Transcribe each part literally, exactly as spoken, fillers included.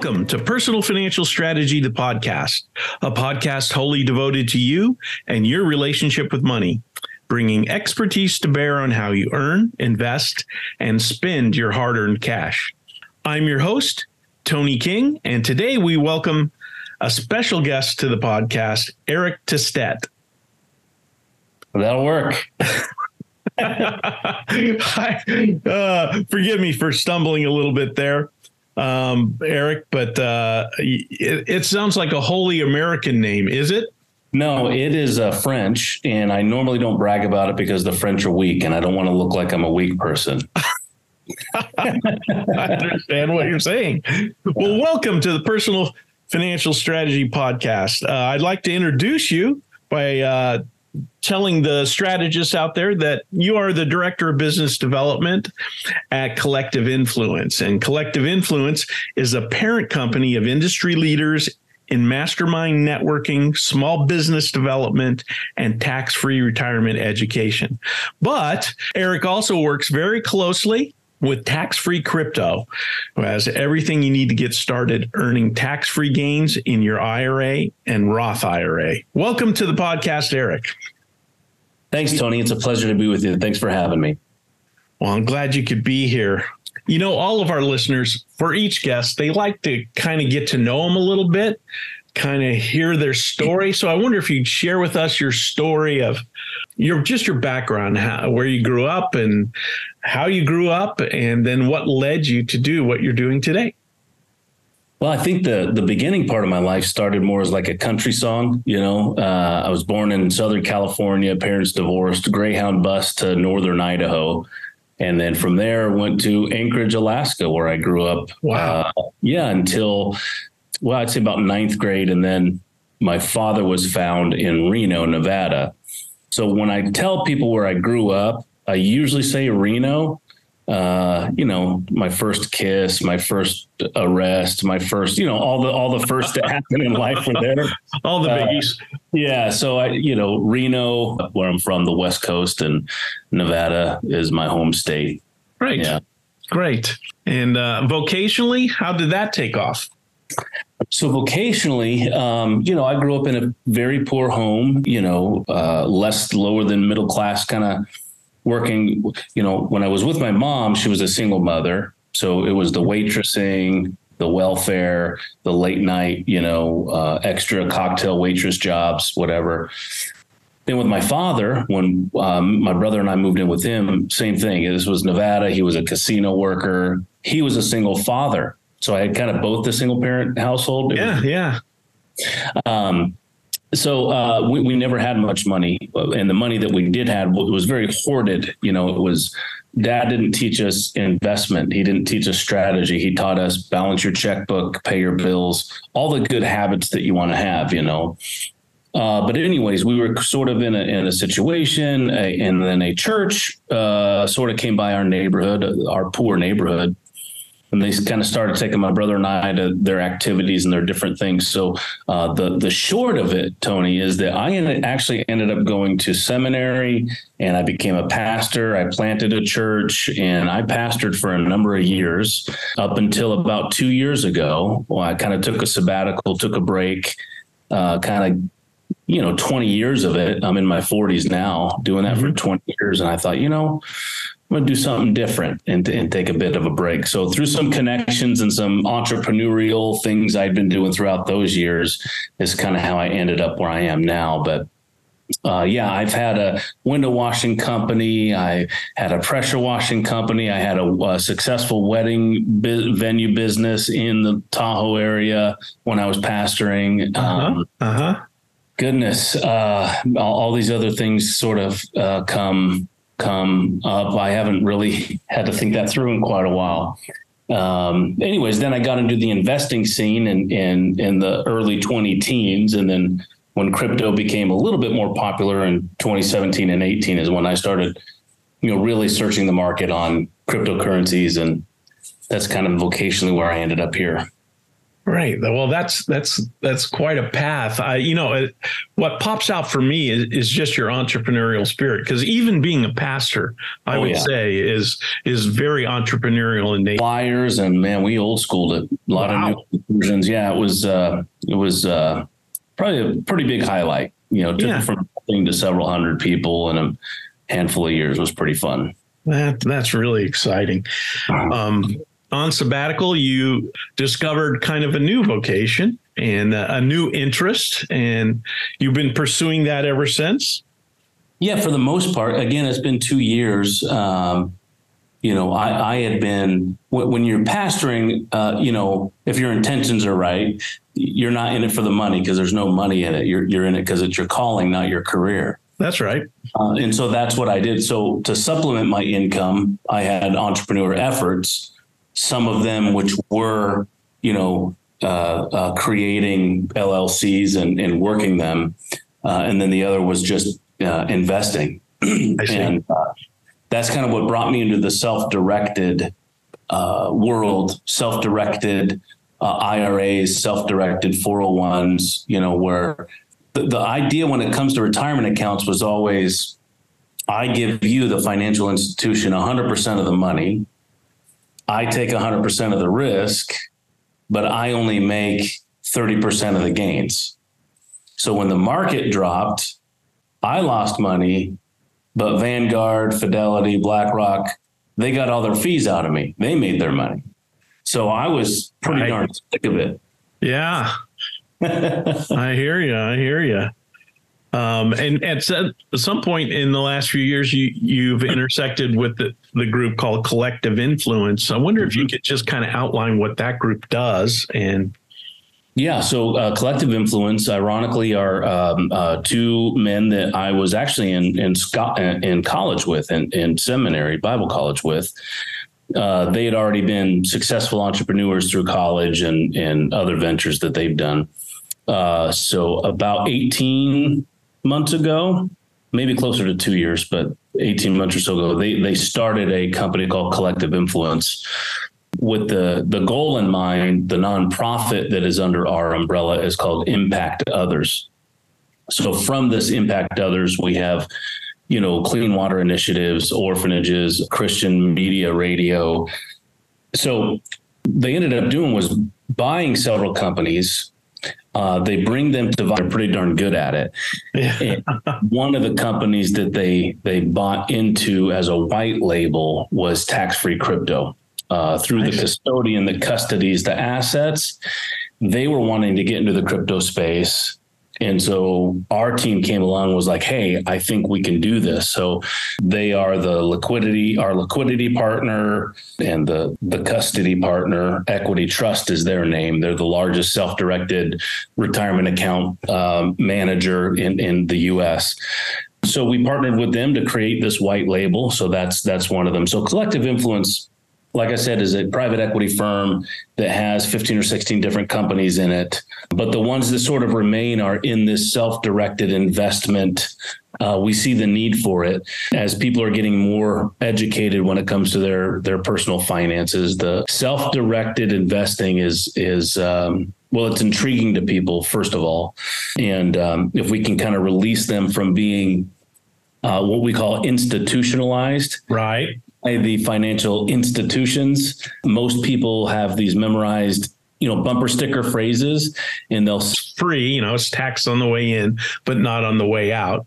Welcome to Personal Financial Strategy, the podcast, a podcast wholly devoted to you and your relationship with money, bringing expertise to bear on how you earn, invest, and spend your hard-earned cash. I'm your host, Tony King, and today we welcome a special guest to the podcast, Eric Tastet. That'll work. I, uh, forgive me for stumbling a little bit there, um, Eric, but uh, it, it sounds like a wholly American name, is it? No, it is uh, French, and I normally don't brag about it because the French are weak, and I don't want to look like I'm a weak person. I understand what you're saying. Well, welcome to the Personal Financial Strategy Podcast. Uh, I'd like to introduce you by uh, telling the strategists out there that you are the Director of Business Development at Collective Influence. And Collective Influence is a parent company of industry leaders in mastermind networking, small business development, and tax-free retirement education. But Eric also works very closely with tax-free crypto, who has everything you need to get started earning tax-free gains in your I R A and Roth I R A. Welcome to the podcast, Eric. Thanks, Tony. It's a pleasure to be with you. Thanks for having me. Well, I'm glad you could be here. You know, all of our listeners, for each guest, they like to kind of get to know them a little bit, kind of hear their story. So I wonder if you'd share with us your story of your just your background, how, where you grew up and how you grew up, and then what led you to do what you're doing today. Well, I think the the beginning part of my life started more as like a country song. You know, uh, I was born in Southern California, parents divorced, Greyhound bus to northern Idaho. And then from there, went to Anchorage, Alaska, where I grew up. Wow. Uh, yeah, until, well, I'd say about ninth grade. And then my father was found in Reno, Nevada. So when I tell people where I grew up, I usually say Reno, uh, you know, my first kiss, my first arrest, my first, you know, all the all the first that happened in life were there. All the biggies. Uh, yeah. So, I, you know, Reno, where I'm from, the West Coast, and Nevada is my home state. Right. Yeah. Great. And uh, vocationally, how did that take off? So vocationally, um, you know, I grew up in a very poor home, you know, uh, less lower than middle class kind of. Working, you know, when I was with my mom, she was a single mother. So it was the waitressing, the welfare, the late night, you know, uh, extra cocktail waitress jobs, whatever. Then with my father, when um, my brother and I moved in with him, same thing. This was Nevada. He was a casino worker. He was a single father. So I had kind of both the single parent household. It yeah. Was, yeah. Um, So uh, we, we never had much money, and the money that we did have was very hoarded. You know, it was Dad didn't teach us investment. He didn't teach us strategy. He taught us balance your checkbook, pay your bills, all the good habits that you want to have, you know. Uh, but anyways, we were sort of in a, in a situation a, and then a church uh, sort of came by our neighborhood, our poor neighborhood. And they kind of started taking my brother and I to their activities and their different things. So uh, the the short of it, Tony, is that I ended, actually ended up going to seminary, and I became a pastor. I planted a church, and I pastored for a number of years up until about two years ago. Well, I kind of took a sabbatical, took a break, uh, kind of, you know, twenty years of it. I'm in my forties now, doing that for twenty years. And I thought, you know, I'm going to do something different and, and take a bit of a break. So through some connections and some entrepreneurial things I'd been doing throughout those years is kind of how I ended up where I am now. But uh, yeah, I've had a window washing company. I had a pressure washing company. I had a, a successful wedding bu- venue business in the Tahoe area when I was pastoring. Um, uh-huh. uh-huh. Goodness. Uh, all, all these other things sort of uh, come come up. I haven't really had to think that through in quite a while. Um, anyways, then I got into the investing scene in, in, in the early twenty teens. And then when crypto became a little bit more popular in twenty seventeen and eighteen is when I started, you know, really searching the market on cryptocurrencies. And that's kind of vocationally where I ended up here. Right. Well, that's that's that's quite a path. I, you know, it, what pops out for me is, is just your entrepreneurial spirit, because even being a pastor, I oh, would yeah. say, is is very entrepreneurial in nature. Flyers, and man, we old schooled it. A lot wow. of new versions. Yeah, it was uh, it was uh, probably a pretty big highlight. You know, took yeah. it from thing to several hundred people in a handful of years was pretty fun. That that's really exciting. Um, on sabbatical, you discovered kind of a new vocation and a new interest, and you've been pursuing that ever since? Yeah, for the most part. Again, it's been two years. Um, you know, I, I had been, when you're pastoring, uh, you know, if your intentions are right, you're not in it for the money because there's no money in it. You're, you're in it because it's your calling, not your career. That's right. Uh, and so that's what I did. So to supplement my income, I had entrepreneur efforts, some of them which were, you know, uh, uh, creating L L Cs and, and working them. Uh, and then the other was just uh, investing. And uh, that's kind of what brought me into the self-directed uh, world, self-directed uh, I R As, self-directed four oh ones, you know, where the, the idea when it comes to retirement accounts was always, I give you, the financial institution, one hundred percent of the money. I take one hundred percent of the risk, but I only make thirty percent of the gains. So when the market dropped, I lost money, but Vanguard, Fidelity, BlackRock, they got all their fees out of me. They made their money. So I was pretty I, darn sick of it. Yeah. I hear you. I hear you. Um, and at some point in the last few years, you, you've intersected with the, the group called Collective Influence. I wonder if you could just kind of outline what that group does. And yeah, so uh, Collective Influence, ironically, are um, uh, two men that I was actually in in, Scotland, in college with, in, in seminary, Bible college with. Uh, they had already been successful entrepreneurs through college and, and other ventures that they've done. Uh, so about eighteen months ago, maybe closer to two years, but eighteen months or so ago, they they started a company called Collective Influence with the, the goal in mind. The nonprofit that is under our umbrella is called Impact Others. So from this Impact Others, we have, you know, clean water initiatives, orphanages, Christian media, radio. So they ended up doing was buying several companies. Uh, they bring them to, they're pretty darn good at it. Yeah. One of the companies that they they bought into as a white label was tax-free crypto. Uh, through nice. the custodian that custodies the assets, they were wanting to get into the crypto space. And so our team came along and was like, hey, I think we can do this. So they are the liquidity, our liquidity partner, and the, the custody partner. Equity Trust is their name. They're the largest self-directed retirement account um, manager in, in the U S. So we partnered with them to create this white label. So that's that's one of them. So Collective Influence, like I said, is a private equity firm that has fifteen or sixteen different companies in it. But the ones that sort of remain are in this self-directed investment. Uh, we see the need for it as people are getting more educated when it comes to their their personal finances. The self-directed investing is is um, well, it's intriguing to people, first of all. And um, if we can kind of release them from being uh, what we call institutionalized. Right. The financial institutions. Most people have these memorized, you know, bumper sticker phrases, and they'll it's free, you know, it's taxed on the way in, but not on the way out.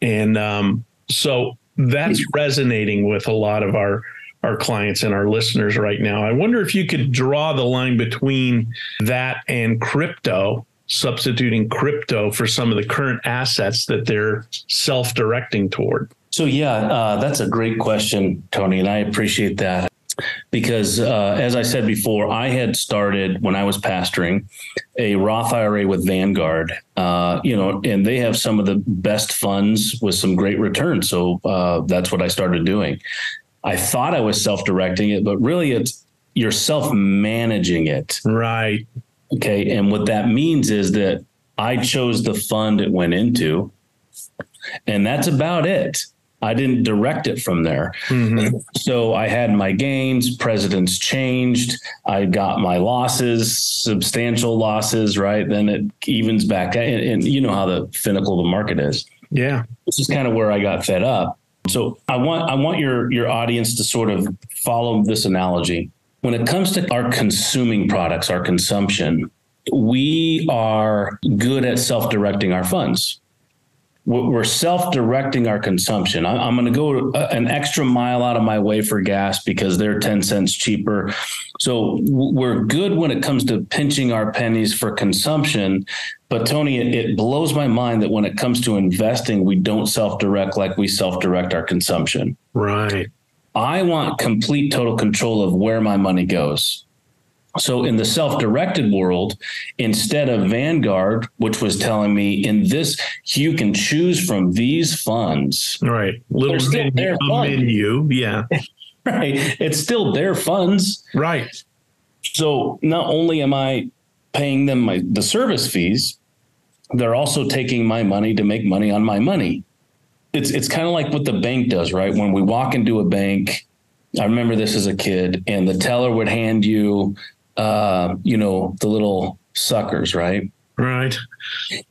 And um, so that's resonating with a lot of our our clients and our listeners right now. I wonder if you could draw the line between that and crypto, substituting crypto for some of the current assets that they're self-directing toward. So, yeah, uh, that's a great question, Tony, and I appreciate that because, uh, as I said before, I had started when I was pastoring a Roth I R A with Vanguard, uh, you know, and they have some of the best funds with some great returns. So uh, that's what I started doing. I thought I was self-directing it, but really it's you're self-managing it. Right. OK. And what that means is that I chose the fund it went into. And that's about it. I didn't direct it from there. Mm-hmm. So I had my gains, presidents changed. I got my losses, substantial losses, right? Then it evens back. And, and you know how the finical of the market is. Yeah. This is kind of where I got fed up. So I want I want your, your audience to sort of follow this analogy. When it comes to our consuming products, our consumption, we are good at self-directing our funds. We're self-directing our consumption. I'm going to go an extra mile out of my way for gas because they're ten cents cheaper. So we're good when it comes to pinching our pennies for consumption. But Tony, it blows my mind that when it comes to investing, we don't self-direct like we self-direct our consumption. Right. I want complete total control of where my money goes. So in the self-directed world, instead of Vanguard, which was telling me in this, you can choose from these funds. Right. Little menu, menu. Yeah. Right. It's still their funds. Right. So not only am I paying them my, the service fees, they're also taking my money to make money on my money. It's, it's kind of like what the bank does, right? When we walk into a bank, I remember this as a kid, and the teller would hand you Uh, you know, the little suckers, right? Right.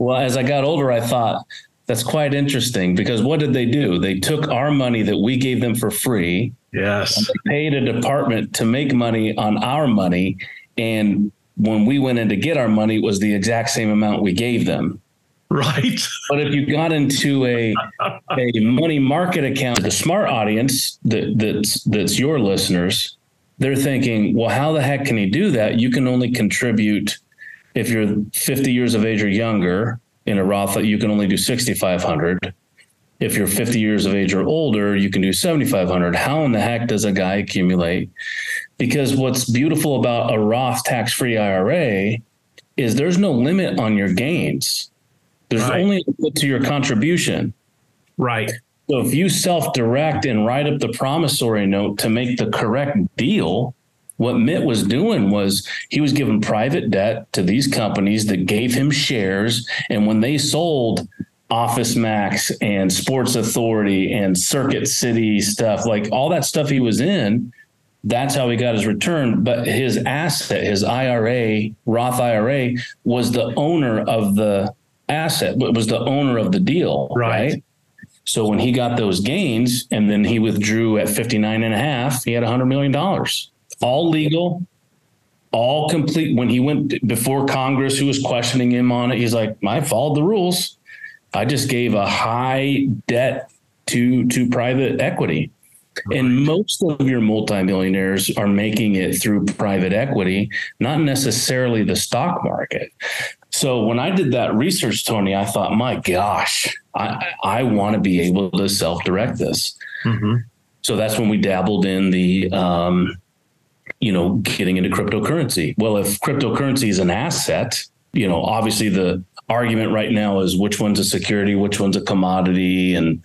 Well, as I got older, I thought that's quite interesting because what did they do? They took our money that we gave them for free. Yes. And they paid a department to make money on our money. And when we went in to get our money, it was the exact same amount we gave them. Right. But if you got into a a money market account, the smart audience that that's, that's your listeners, they're thinking, well, how the heck can he do that? You can only contribute if you're fifty years of age or younger in a Roth. You can only do sixty-five hundred. If you're fifty years of age or older, you can do seventy-five hundred. How in the heck does a guy accumulate? Because what's beautiful about a Roth tax-free I R A is there's no limit on your gains. There's right. only a limit to your contribution. Right. So if you self-direct and write up the promissory note to make the correct deal, what Mitt was doing was he was giving private debt to these companies that gave him shares. And when they sold Office Max and Sports Authority and Circuit City stuff, like all that stuff he was in, that's how he got his return. But his asset, his I R A, Roth I R A, was the owner of the asset, but was the owner of the deal. Right. right? So when he got those gains and then he withdrew at fifty-nine and a half, he had one hundred million dollars, all legal, all complete. When he went before Congress, who was questioning him on it, he's like, I followed the rules. I just gave a high debt to to private equity. Right. And most of your multimillionaires are making it through private equity, not necessarily the stock market. So when I did that research, Tony, I thought, my gosh, I, I want to be able to self-direct this. Mm-hmm. So that's when we dabbled in the, um, you know, getting into cryptocurrency. Well, if cryptocurrency is an asset, you know, obviously the argument right now is which one's a security, which one's a commodity, and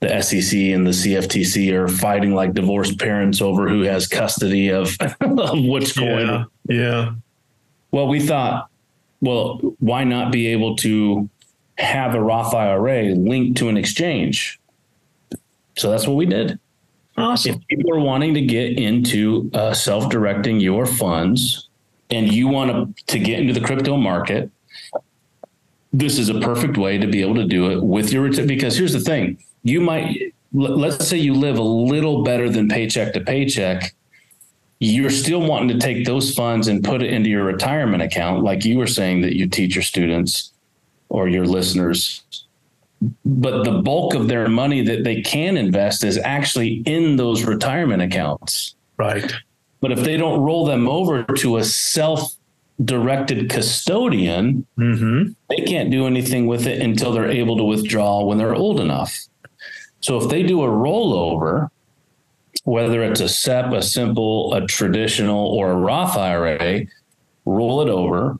the S E C and the C F T C are fighting like divorced parents over who has custody of, of what's going on. Yeah. Well, we thought, well, why not be able to have a Roth I R A linked to an exchange? So that's what we did. Awesome. If people are wanting to get into uh, self-directing your funds and you want to, to get into the crypto market, this is a perfect way to be able to do it with your return. Because here's the thing. You might, let's say you live a little better than paycheck to paycheck. You're still wanting to take those funds and put it into your retirement account, like you were saying that you teach your students or your listeners. But the bulk of their money that they can invest is actually in those retirement accounts. Right. But if they don't roll them over to a self-directed custodian, mm-hmm. they can't do anything with it until they're able to withdraw when they're old enough. So if they do a rollover, whether it's a S E P, a simple, a traditional, or a Roth I R A, roll it over.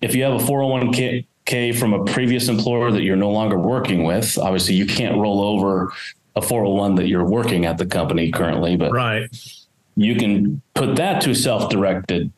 If you have a four oh one k from a previous employer that you're no longer working with, obviously you can't roll over a four oh one that you're working at the company currently, but right. you can put that to self-directed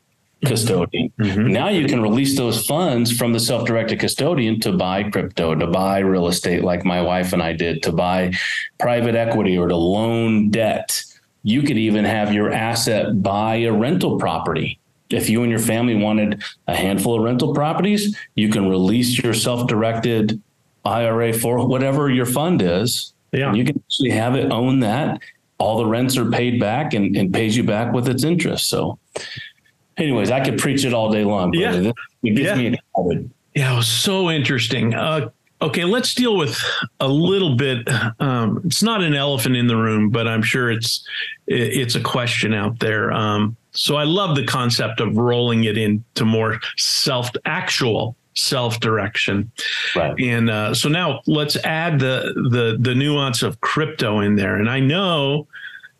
custodian. Mm-hmm. Now you can release those funds from the self-directed custodian to buy crypto, to buy real estate like my wife and I did, to buy private equity or to loan debt. You could even have your asset buy a rental property. If you and your family wanted a handful of rental properties, you can release your self-directed I R A for whatever your fund is. Yeah. And you can actually have it own that. All the rents are paid back and, and pays you back with its interest. So anyways, I could preach it all day long. But yeah. It gets yeah. me excited. Yeah, it was so interesting. Uh, okay, let's deal with a little bit. Um, it's not an elephant in the room, but I'm sure it's it, it's a question out there. Um, so I love the concept of rolling it into more self actual self-direction. Right. And uh, so now let's add the, the, the nuance of crypto in there. And I know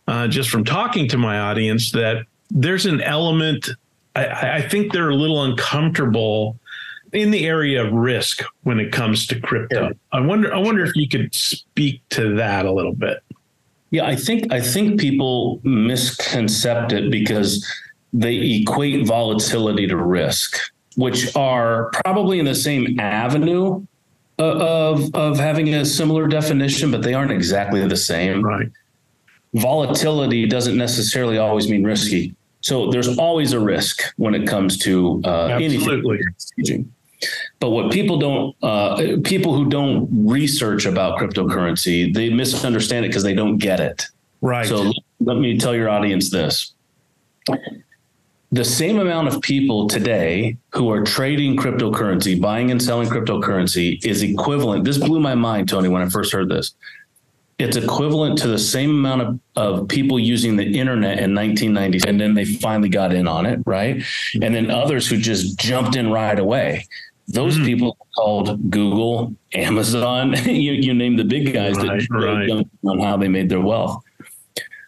uh, just from talking to my audience that there's an element, I, I think they're a little uncomfortable in the area of risk when it comes to crypto. Yeah. I wonder, I wonder if you could speak to that a little bit. Yeah, I think, I think people misconcept it because they equate volatility to risk, which are probably in the same avenue of, of having a similar definition, but they aren't exactly the same. Right. Volatility doesn't necessarily always mean risky. So there's always a risk when it comes to uh, anything. But what people don't, uh, people who don't research about cryptocurrency, they misunderstand it because they don't get it. Right. So let me tell your audience this. The same amount of people today who are trading cryptocurrency, buying and selling cryptocurrency is equivalent. This blew my mind, Tony, when I first heard this. It's equivalent to the same amount of, of people using the internet in nineteen ninety. And then they finally got in on it, right? And then others who just jumped in right away. Those mm. people called Google, Amazon, you, you name the big guys right, that right. jumped on how they made their wealth.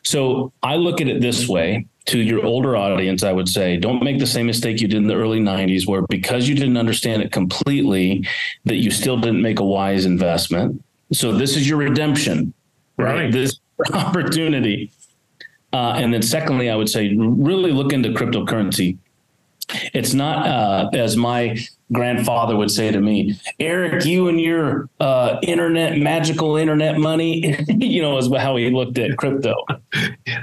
So I look at it this way. To your older audience, I would say, don't make the same mistake you did in the early nineties, where because you didn't understand it completely, that you still didn't make a wise investment. So this is your redemption, right? right. This opportunity. Uh, and then secondly, I would say, really look into cryptocurrency. It's not, uh, as my grandfather would say to me, Eric, you and your uh, internet, magical internet money, you know, is how he looked at crypto.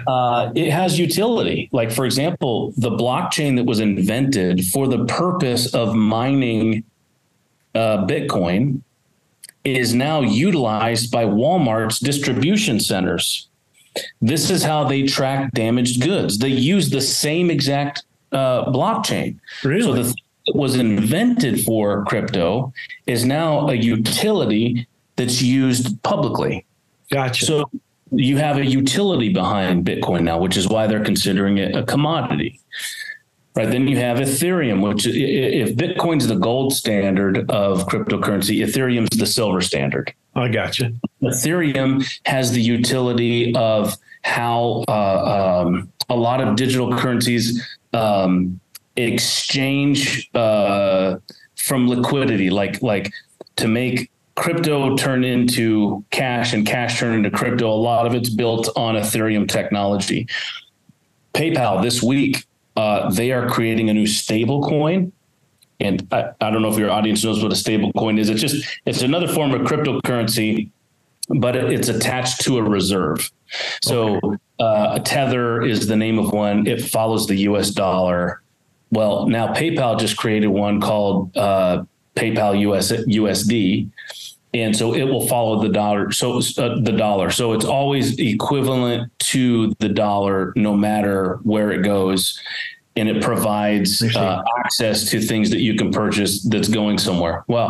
Uh, it has utility. Like, for example, the blockchain that was invented for the purpose of mining uh, Bitcoin is now utilized by Walmart's distribution centers. This is how they track damaged goods. They use the same exact Uh, blockchain. Really? So the thing that was invented for crypto is now a utility that's used publicly. Gotcha. So you have a utility behind Bitcoin now, which is why they're considering it a commodity. Right. Then you have Ethereum, which if Bitcoin's the gold standard of cryptocurrency, Ethereum's the silver standard. I gotcha. Ethereum has the utility of how uh, um, a lot of digital currencies Um, exchange uh, from liquidity, like like to make crypto turn into cash and cash turn into crypto. A lot of it's built on Ethereum technology. PayPal this week, uh, they are creating a new stable coin. And I, I don't know if your audience knows what a stable coin is. It's just it's another form of cryptocurrency, but it, it's attached to a reserve. So okay. uh, Tether is the name of one. It follows the U S dollar. Well, now PayPal just created one called uh, PayPal U S U S D. And so it will follow the dollar. So uh, the dollar. So it's always equivalent to the dollar, no matter where it goes. And it provides uh, access to things that you can purchase that's going somewhere. Well,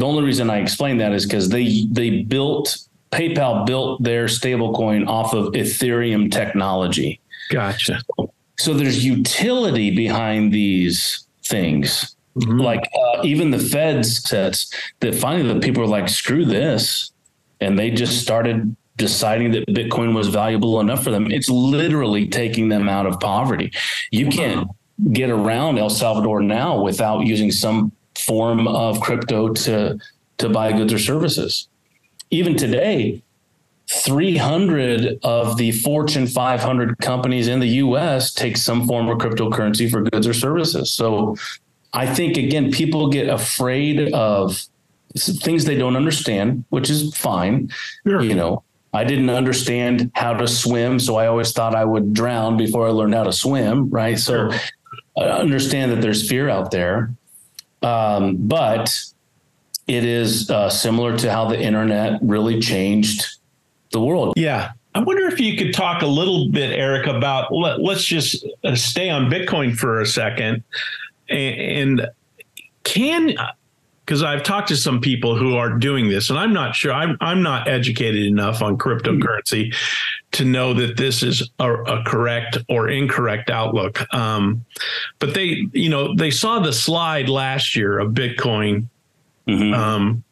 the only reason I explain that is because they they built PayPal built their stablecoin off of Ethereum technology. Gotcha. So, so there's utility behind these things. Mm-hmm. Like uh, even the Fed sets that finally the people are like, screw this. And they just started deciding that Bitcoin was valuable enough for them. It's literally taking them out of poverty. You can't get around El Salvador now without using some form of crypto to, to buy goods or services. Even today, three hundred of the Fortune five hundred companies in the U S take some form of cryptocurrency for goods or services. So I think, again, people get afraid of things they don't understand, which is fine. Sure. You know, I didn't understand how to swim, so I always thought I would drown before I learned how to swim, right? So sure. I understand that there's fear out there, um, but it is uh, similar to how the internet really changed the world. Yeah. I wonder if you could talk a little bit, Eric, about let, let's just stay on Bitcoin for a second. And, and can, because I've talked to some people who are doing this, and I'm not sure, I'm, I'm not educated enough on cryptocurrency to know that this is a, a correct or incorrect outlook. Um, but they, you know, they saw the slide last year of Bitcoin. Mm-hmm. Um,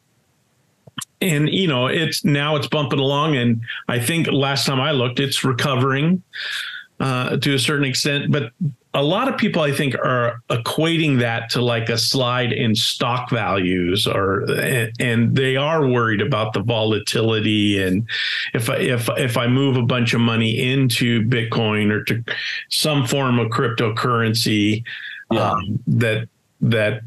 and, you know, it's now it's bumping along. And I think last time I looked, it's recovering uh, to a certain extent. But a lot of people, I think, are equating that to like a slide in stock values, or and, and they are worried about the volatility. And if I, if if I move a bunch of money into Bitcoin or to some form of cryptocurrency, yeah. um, that that,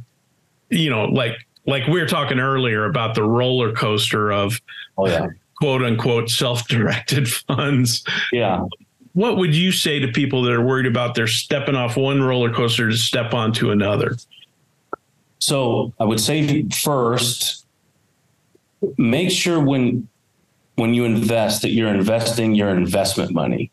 you know, like. Like we were talking earlier about the roller coaster of oh, yeah. quote unquote self-directed funds. Yeah. What would you say to people that are worried about they're stepping off one roller coaster to step onto another? So I would say first, make sure when when you invest that you're investing your investment money.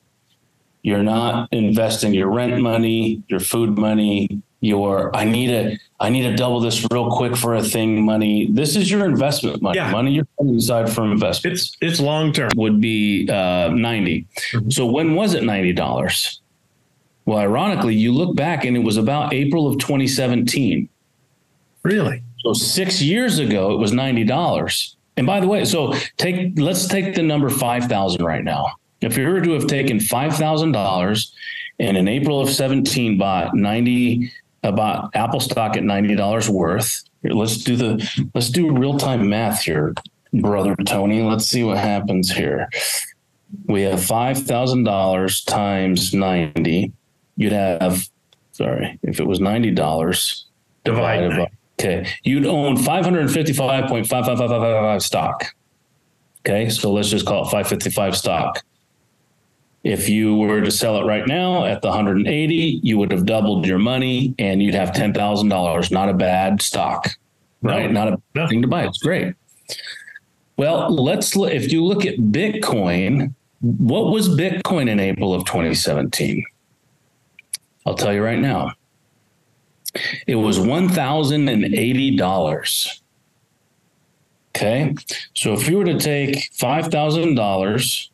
You're not investing your rent money, your food money, your I need a I need to double this real quick for a thing money. This is your investment money. Yeah. Money you're putting aside for investments. It's it's long term. Would be uh, ninety. Mm-hmm. So when was it ninety dollars? Well, ironically, you look back and it was about April of twenty seventeen. Really? So six years ago, it was ninety dollars. And by the way, so take let's take the number five thousand right now. If you were to have taken five thousand dollars and in April of seventeen bought ninety. About Apple stock at ninety dollars worth. Here, let's do the let's do real time math here, brother Tony. Let's see what happens here. We have five thousand dollars times ninety. You'd have, sorry, if it was ninety dollars divided by, okay, you'd own five hundred fifty-five point five five five five five stock. Okay, so let's just call it five fifty-five stock. If you were to sell it right now at the one hundred eighty, you would have doubled your money and you'd have ten thousand dollars. Not a bad stock, right? No, Not a no. thing to buy. It's great. Well, let's look, if you look at Bitcoin, what was Bitcoin in April of twenty seventeen? I'll tell you right now. It was one thousand eighty dollars. Okay. So if you were to take five thousand dollars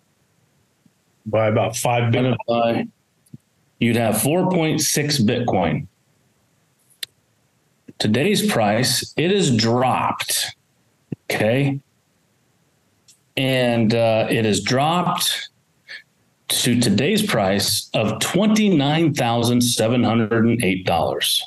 by about five billion, uh, you'd have four point six Bitcoin. Today's price, it is dropped. Okay. And uh, it is dropped to today's price of twenty-nine thousand seven hundred eight dollars.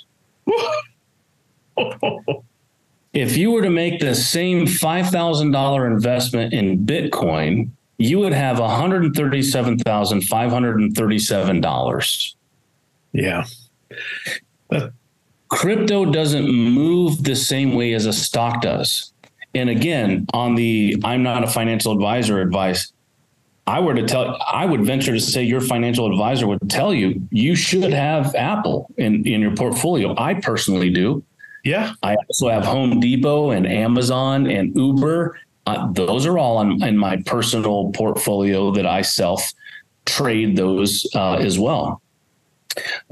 If you were to make the same five thousand dollars investment in Bitcoin, you would have one hundred thirty-seven thousand five hundred thirty-seven dollars. Yeah. Crypto doesn't move the same way as a stock does. And again, on the I'm not a financial advisor advice, I were to tell, I would venture to say your financial advisor would tell you, you should have Apple in, in your portfolio. I personally do. Yeah. I also have Home Depot and Amazon and Uber. Uh, those are all on, in my personal portfolio that I self trade those uh, as well.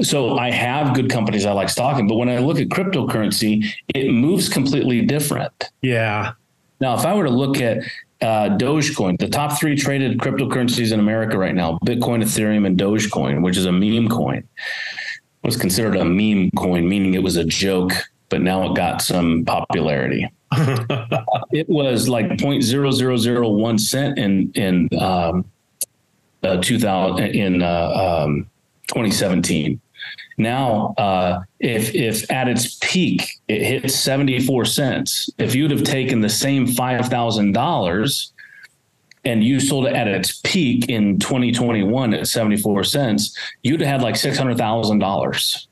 So I have good companies I like stocking, but when I look at cryptocurrency, it moves completely different. Yeah. Now, if I were to look at uh, Dogecoin, the top three traded cryptocurrencies in America right now, Bitcoin, Ethereum, and Dogecoin, which is a meme coin, was considered a meme coin, meaning it was a joke, but now it got some popularity. It was like zero point zero zero zero one cent in in um, uh, two thousand in uh, um, twenty seventeen. Now, uh, if if at its peak it hit seventy-four cents, if you'd have taken the same five thousand dollars and you sold it at its peak in twenty twenty-one at seventy-four cents, you'd have had like six hundred thousand dollars.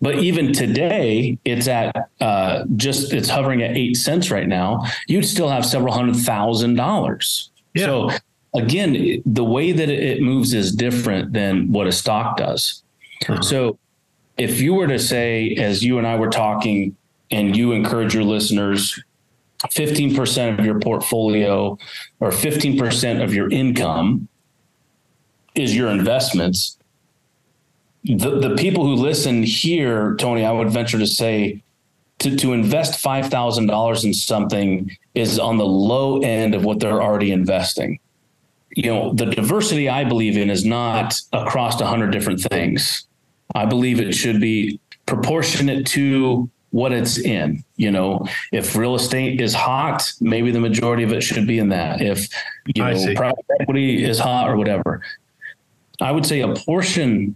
But even today, it's at uh, just it's hovering at eight cents right now. You'd still have several hundred thousand dollars. Yeah. So again, the way that it moves is different than what a stock does. Uh-huh. So if you were to say, as you and I were talking, and you encourage your listeners, fifteen percent of your portfolio or fifteen percent of your income is your investments. The, the people who listen here, Tony, I would venture to say to, to invest five thousand dollars in something is on the low end of what they're already investing. You know, the diversity I believe in is not across one hundred different things. I believe it should be proportionate to what it's in. You know, if real estate is hot, maybe the majority of it should be in that. If you know, private equity is hot or whatever, I would say a portion,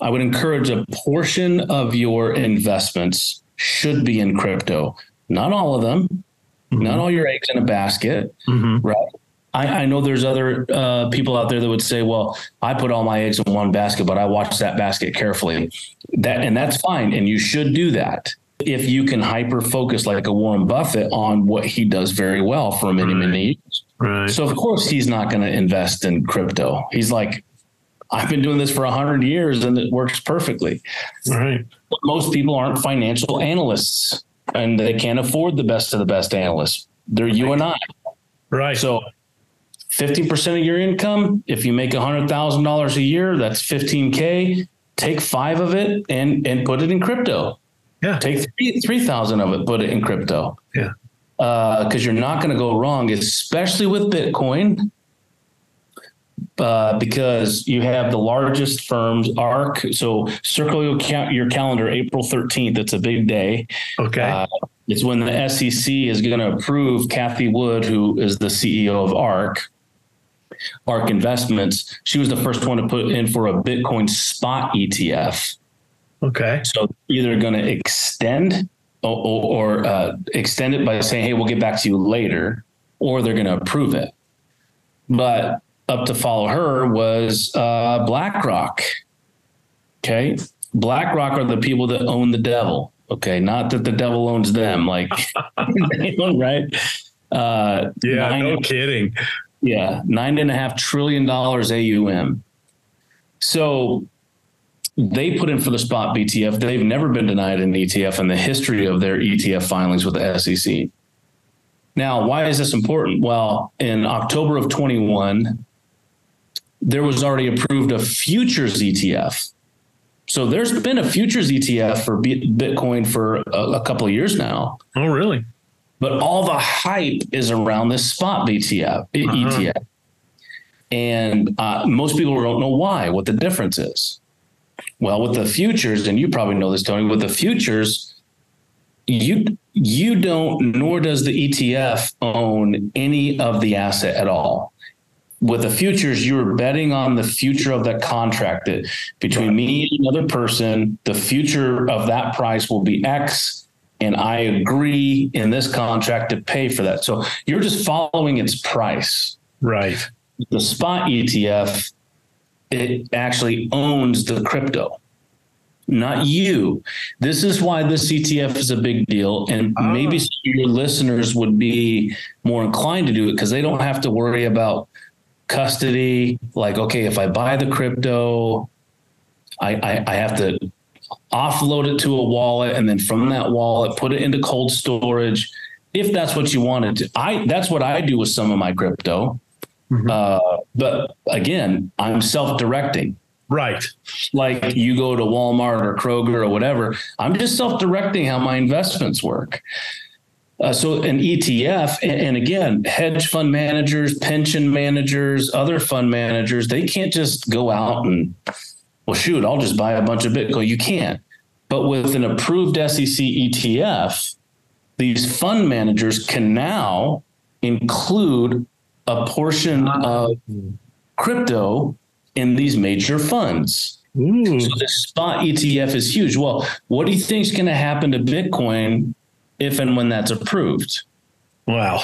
I would encourage a portion of your investments should be in crypto. Not all of them, mm-hmm. not all your eggs in a basket, mm-hmm. right? I, I know there's other uh, people out there that would say, well, I put all my eggs in one basket, but I watch that basket carefully. That, and that's fine. And you should do that. If you can hyper focus like a Warren Buffett on what he does very well for many, right. many years. Right. So of course he's not going to invest in crypto. He's like, I've been doing this for a hundred years and it works perfectly. Right. But most people aren't financial analysts and they can't afford the best of the best analysts. They're right. you and I. Right. So fifty percent of your income, if you make one hundred thousand dollars a year, that's fifteen K, take five of it and, and put it in crypto. Yeah. Take three thousand of it, put it in crypto. Yeah. Uh, cause you're not going to go wrong, especially with Bitcoin. Uh, because you have the largest firms, ARK. So circle your, ca- your calendar, April thirteenth. It's a big day. Okay. Uh, it's when the S E C is going to approve Kathy Wood, who is the C E O of ARK, ARK Investments. She was the first one to put in for a Bitcoin spot E T F. Okay. So either going to extend or, or uh, extend it by saying, hey, we'll get back to you later, or they're going to approve it. But up to follow her was uh, BlackRock. Okay. BlackRock are the people that own the devil. Okay. Not that the devil owns them. Like, right. Uh, yeah. Nine, no kidding. Yeah. Nine and a half trillion dollars A U M. So they put in for the spot B T F. They've never been denied an E T F in the history of their E T F filings with the S E C. Now, why is this important? Well, in October of twenty-one, there was already approved a futures E T F. So there's been a futures E T F for Bitcoin for a, a couple of years now. Oh, really? But all the hype is around this spot B T F, uh-huh. E T F. And uh, most people don't know why, what the difference is. Well, with the futures, and you probably know this, Tony, with the futures, you you don't, nor does the E T F own any of the asset at all. With the futures, you're betting on the future of that contract. That between me and another person, the future of that price will be X, and I agree in this contract to pay for that. So you're just following its price. Right. The spot E T F, it actually owns the crypto. Not you. This is why this E T F is a big deal. And oh. maybe your listeners would be more inclined to do it because they don't have to worry about custody. Like, okay, if I buy the crypto, I, I, I have to offload it to a wallet. And then from that wallet, put it into cold storage. If that's what you wanted to, I, that's what I do with some of my crypto. Mm-hmm. Uh, but again, I'm self-directing. Right. Like you go to Walmart or Kroger or whatever. I'm just self-directing how my investments work. Uh, so an E T F, and, and again, hedge fund managers, pension managers, other fund managers, they can't just go out and, well, shoot, I'll just buy a bunch of Bitcoin. You can't. But with an approved S E C E T F, these fund managers can now include a portion of crypto in these major funds. Ooh. So the spot E T F is huge. Well, what do you think is going to happen to Bitcoin if and when that's approved? Wow.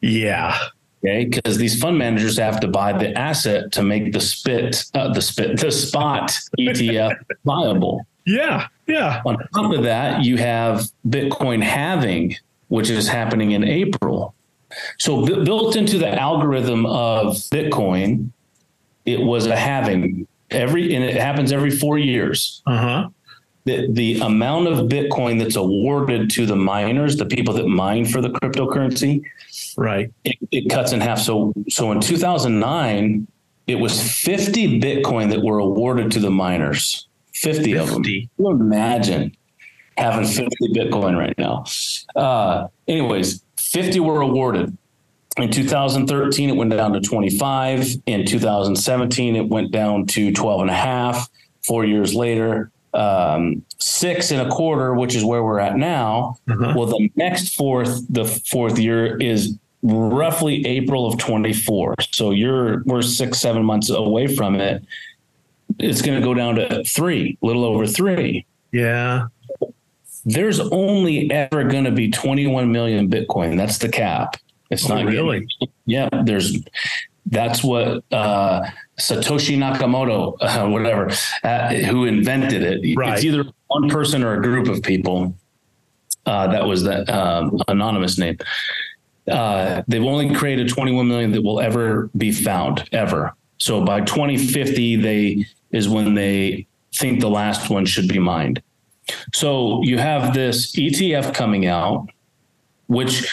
Yeah. Okay, because these fund managers have to buy the asset to make the spit, uh, the spit, the spot E T F viable. Yeah, yeah. On top of that, you have Bitcoin halving, which is happening in April. So b- built into the algorithm of Bitcoin, it was a halving every, and it happens every four years. Uh huh. The, the amount of Bitcoin that's awarded to the miners, the people that mine for the cryptocurrency, right? It, it cuts in half. So, so in two thousand nine, it was fifty Bitcoin that were awarded to the miners. fifty, fifty. Of them. Can you imagine having fifty Bitcoin right now? Uh, anyways, fifty were awarded. In two thousand thirteen, it went down to twenty-five. In two thousand seventeen, it went down to twelve and a half. Four years later, um six and a quarter, which is where we're at now. Uh-huh. Well, the next fourth the fourth year is roughly April of twenty-four, so you're we're six seven months away from it. It's going to go down to three, a little over three. Yeah, there's only ever going to be twenty-one million Bitcoin. That's the cap. It's oh, not really getting, yeah there's that's what uh Satoshi Nakamoto, uh, whatever, uh, who invented it. Right. It's either one person or a group of people. Uh, that was the um, anonymous name. Uh, they've only created twenty-one million that will ever be found, ever. So by twenty fifty, they is when they think the last one should be mined. So you have this E T F coming out, which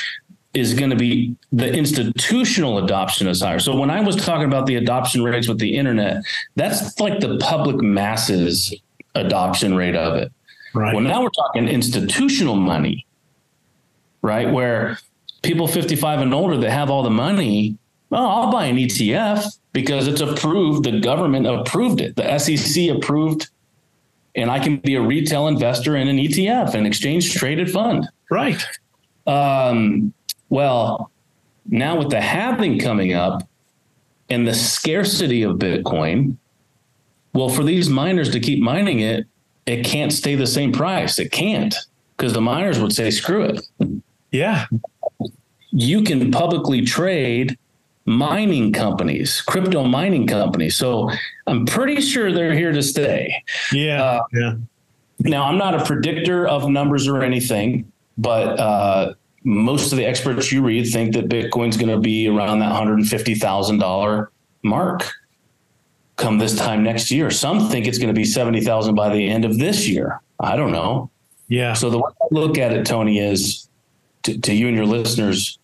is going to be the institutional adoption is higher. So when I was talking about the adoption rates with the internet, that's like the public masses adoption rate of it. Right. Well, now we're talking institutional money, right? Where people fifty-five and older that have all the money, well, I'll buy an E T F because it's approved. The government approved it. The S E C approved, and I can be a retail investor in an E T F, an exchange traded fund. Right. Um, Well, now with the halving coming up and the scarcity of Bitcoin, well, for these miners to keep mining it, it can't stay the same price. It can't, because the miners would say, screw it. Yeah. You can publicly trade mining companies, crypto mining companies. So I'm pretty sure they're here to stay. Yeah. Uh, yeah. Now, I'm not a predictor of numbers or anything, but uh most of the experts you read think that Bitcoin's going to be around that one hundred fifty thousand dollars mark come this time next year. Some think it's going to be seventy thousand by the end of this year. I don't know. Yeah. So the way I look at it, Tony, is to, to you and your listeners,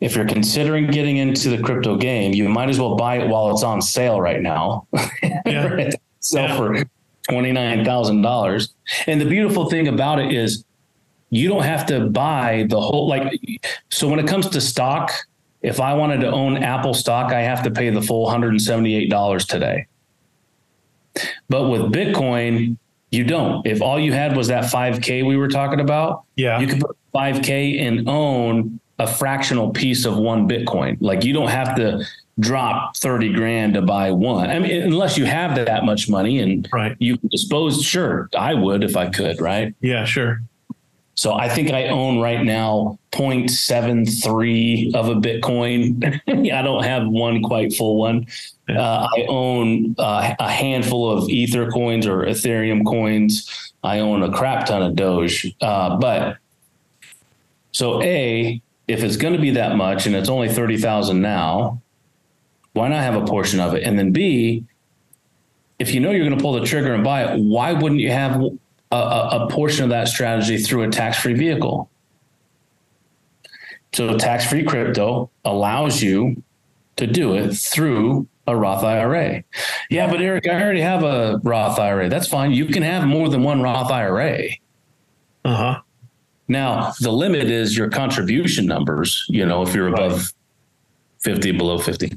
if you're considering getting into the crypto game, you might as well buy it while it's on sale right now. Yeah. Sell yeah. for twenty-nine thousand dollars. And the beautiful thing about it is, you don't have to buy the whole, like, so when it comes to stock, if I wanted to own Apple stock, I have to pay the full one hundred seventy-eight dollars today. But with Bitcoin, you don't. If all you had was that five K we were talking about, yeah, you could put five K and own a fractional piece of one Bitcoin. Like, you don't have to drop thirty grand to buy one. I mean, unless you have that much money and right. you can dispose, sure, I would if I could, right? Yeah, sure. So I think I own right now zero point seven three of a Bitcoin. I don't have one quite full one. Yeah. Uh, I own uh, a handful of Ether coins or Ethereum coins. I own a crap ton of Doge. Uh, but so A, if it's going to be that much and it's only thirty thousand now, why not have a portion of it? And then B, if you know you're going to pull the trigger and buy it, why wouldn't you have A, a portion of that strategy through a tax-free vehicle? So tax-free crypto allows you to do it through a Roth I R A. Yeah, but Eric, I already have a Roth I R A. That's fine. You can have more than one Roth I R A. Uh-huh. Now, the limit is your contribution numbers, you know, if you're above fifty, below fifty.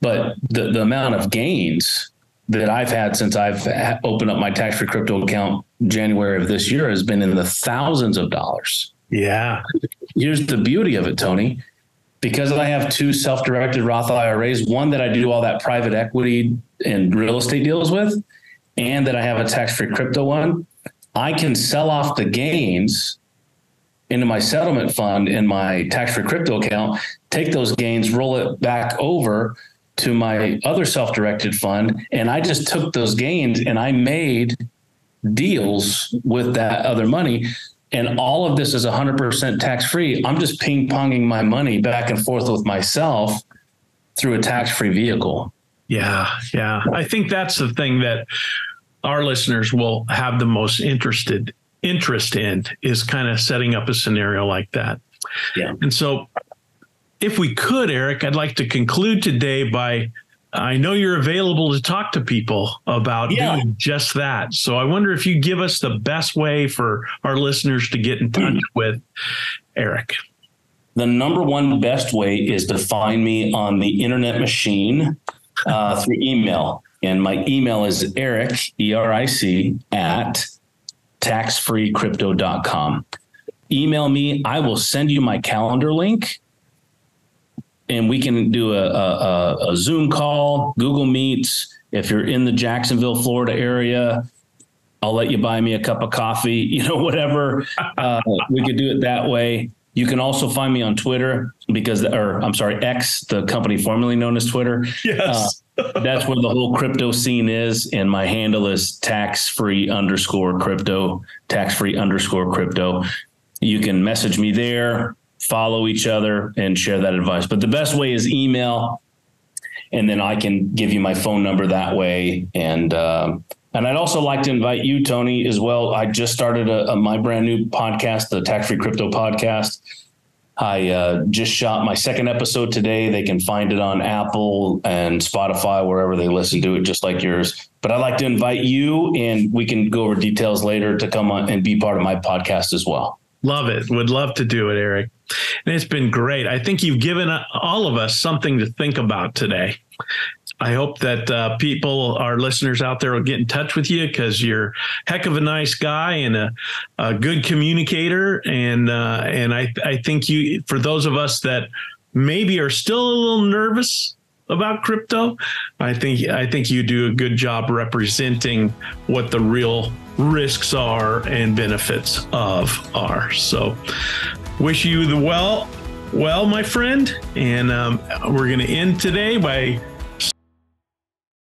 But the, the amount of gains that I've had since I've opened up my tax-free crypto account January of this year has been in the thousands of dollars. Yeah. Here's the beauty of it, Tony. Because I have two self-directed Roth I R As, one that I do all that private equity and real estate deals with, and that I have a tax-free crypto one, I can sell off the gains into my settlement fund in my tax-free crypto account, take those gains, roll it back over to my other self-directed fund. And I just took those gains and I made deals with that other money. And all of this is one hundred percent tax-free. I'm just ping-ponging my money back and forth with myself through a tax-free vehicle. Yeah, yeah. I think that's the thing that our listeners will have the most interested interest in, is kind of setting up a scenario like that. Yeah. And so if we could, Eric, I'd like to conclude today by, I know you're available to talk to people about yeah. doing just that. So I wonder if you give us the best way for our listeners to get in touch with Eric. The number one best way is to find me on the internet machine uh, through email. And my email is Eric, E R I C, at tax free crypto dot com. Email me. I will send you my calendar link. And we can do a, a, a Zoom call, Google Meets. If you're in the Jacksonville, Florida area, I'll let you buy me a cup of coffee, you know, whatever. Uh, we could do it that way. You can also find me on Twitter because, or I'm sorry, X, the company formerly known as Twitter. Yes. Uh, that's where the whole crypto scene is. And my handle is tax-free underscore crypto, tax-free underscore crypto. You can message me there. Follow each other and share that advice. But the best way is email. And then I can give you my phone number that way. And, um, and I'd also like to invite you, Tony, as well. I just started a, a my brand new podcast, the Tax Free Crypto Podcast. I, uh, just shot my second episode today. They can find it on Apple and Spotify, wherever they listen to it, just like yours. But I'd like to invite you, and we can go over details later, to come on and be part of my podcast as well. Love it. Would love to do it, Eric. And it's been great. I think you've given all of us something to think about today. I hope that uh, people, our listeners out there, will get in touch with you, because you're a heck of a nice guy and a, a good communicator. And uh, and I, I think you, for those of us that maybe are still a little nervous about crypto, I think I think you do a good job representing what the real risks are and benefits of are. So wish you the well, well, my friend. And um, we're going to end today by